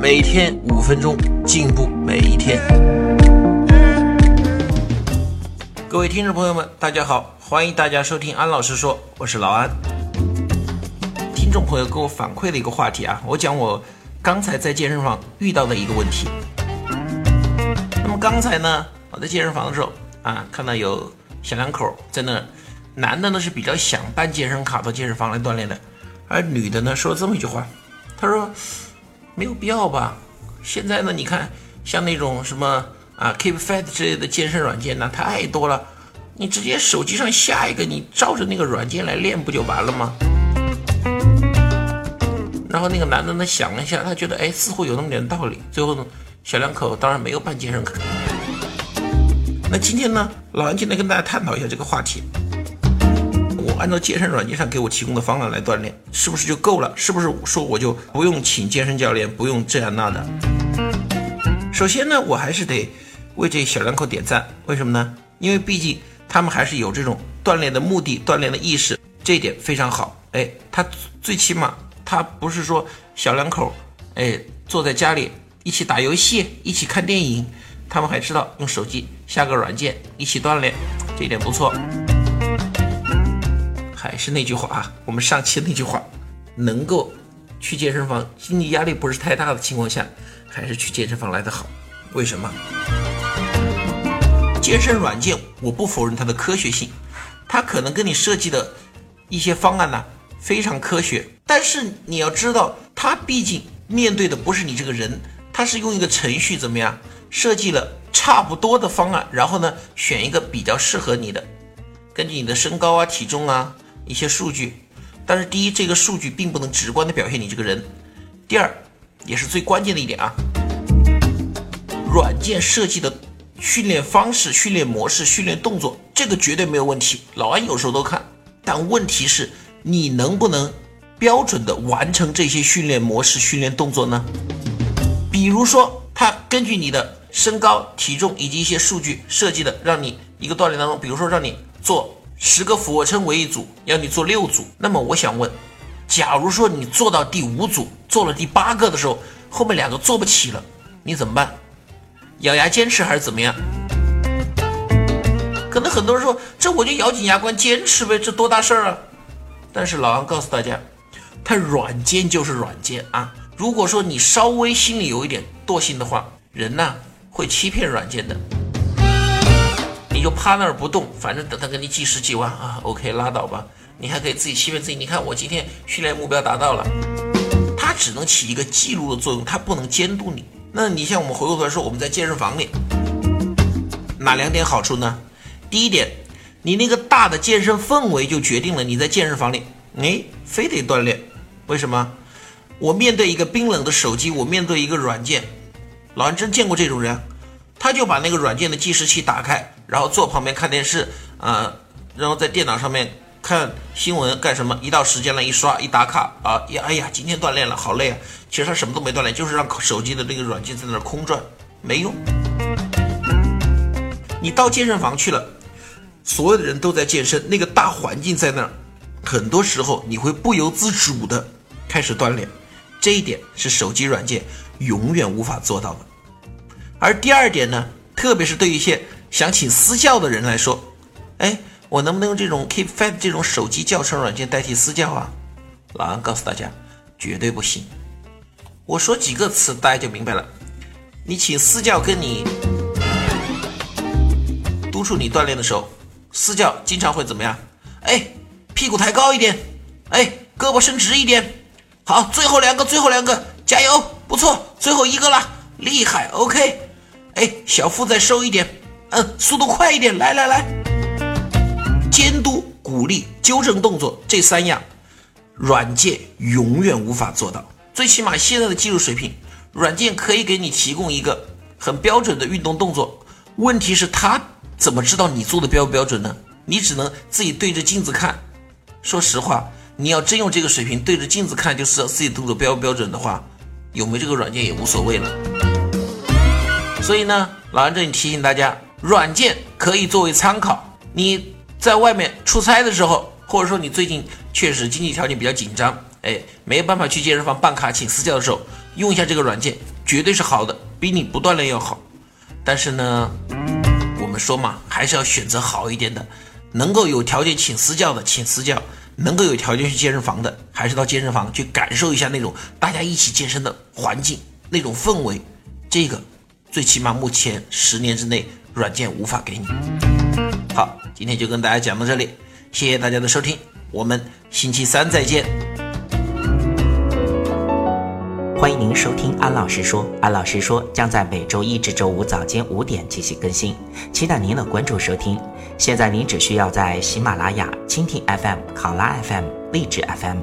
每天5分钟，进步每一天。各位听众朋友们，大家好，欢迎大家收听安老师说，我是老安。听众朋友给我反馈了一个话题啊，我讲我刚才在健身房遇到的一个问题。那么刚才呢，我在健身房的时候啊，看到有小两口在那，男的呢是比较想办健身卡到健身房来锻炼的，而女的呢说了这么一句话，她说没有必要吧，现在呢你看像那种什么啊 Keep Fit 之类的健身软件呢太多了，你直接手机上下一个，你照着那个软件来练不就完了吗？然后那个男的呢想了一下，他觉得哎似乎有那么点道理，最后呢小两口当然没有办健身卡。那今天呢老安今天跟大家探讨一下这个话题，按照健身软件上给我提供的方案来锻炼是不是就够了？是不是说我就不用请健身教练，不用这样那的？首先呢我还是得为这小两口点赞，为什么呢？因为毕竟他们还是有这种锻炼的目的，锻炼的意识，这一点非常好。哎，他最起码他不是说小两口哎坐在家里一起打游戏一起看电影，他们还知道用手机下个软件一起锻炼，这一点不错。还是那句话啊，我们上期那句话，能够去健身房，经济压力不是太大的情况下，还是去健身房来得好。为什么？健身软件我不否认它的科学性，它可能跟你设计的一些方案呢非常科学，但是你要知道，它毕竟面对的不是你这个人，它是用一个程序怎么样设计了差不多的方案，然后呢选一个比较适合你的，根据你的身高啊、体重啊。一些数据，但是第一，这个数据并不能直观的表现你这个人；第二，也是最关键的一点啊，软件设计的训练方式、训练模式、训练动作，这个绝对没有问题。老安有时候都看，但问题是，你能不能标准的完成这些训练模式、训练动作呢？比如说，它根据你的身高、体重以及一些数据设计的，让你一个锻炼当中，比如说让你做10个俯卧撑为一组，要你做6组，那么我想问，假如说你做到第5组，做了第8个的时候，后面2个做不起了，你怎么办？咬牙坚持还是怎么样？可能很多人说，这我就咬紧牙关坚持呗，这多大事儿啊？但是老安告诉大家，它软件就是软件啊，如果说你稍微心里有一点惰性的话，人呢会欺骗软件的。你就趴那儿不动，反正等他给你计时计完啊 OK 拉倒吧，你还可以自己欺骗自己，你看我今天训练目标达到了。它只能起一个记录的作用，它不能监督你。那你像我们回过头来说，我们在健身房里哪2点好处呢？第一点，你那个大的健身氛围就决定了你在健身房里你非得锻炼。为什么？我面对一个冰冷的手机，我面对一个软件，老安真见过这种人，他就把那个软件的计时器打开，然后坐旁边看电视啊，然后在电脑上面看新闻干什么？一到时间了，一刷一打卡啊，哎呀，今天锻炼了，好累啊！其实他什么都没锻炼，就是让手机的那个软件在那空转，没用。你到健身房去了，所有的人都在健身，那个大环境在那儿，很多时候你会不由自主的开始锻炼，这一点是手机软件永远无法做到的。而第二点呢，特别是对于一些想请私教的人来说，哎，我能不能用这种 Keep Fit 这种手机教程软件代替私教啊？老安告诉大家，绝对不行。我说几个词大家就明白了。你请私教跟你督促你锻炼的时候，私教经常会怎么样？哎，屁股抬高一点，哎，胳膊伸直一点，好，最后两个，加油，不错，最后一个了，厉害 ，OK， 哎，小腹再收一点。速度快一点，来，监督、鼓励、纠正动作，这3样软件永远无法做到。最起码现在的技术水平，软件可以给你提供一个很标准的运动动作。问题是他怎么知道你做的标不标准呢？你只能自己对着镜子看。说实话，你要真用这个水平对着镜子看，就知道自己做的标不标准的话，有没这个软件也无所谓了。所以呢，老安这里提醒大家，软件可以作为参考。你在外面出差的时候，或者说你最近确实经济条件比较紧张，没有办法去健身房办卡请私教的时候，用一下这个软件绝对是好的，比你不锻炼要好。但是呢，我们说嘛，还是要选择好一点的，能够有条件请私教的请私教，能够有条件去健身房的还是到健身房去感受一下那种大家一起健身的环境，那种氛围，这个最起码目前10年之内软件无法给你。好，今天就跟大家讲到这里，谢谢大家的收听，我们星期三再见。欢迎您收听安老师说，安老师说将在每周一至周五早间5点进行更新，期待您的关注收听。现在您只需要在喜马拉雅、蜻蜓 FM、考拉 FM、荔枝 FM、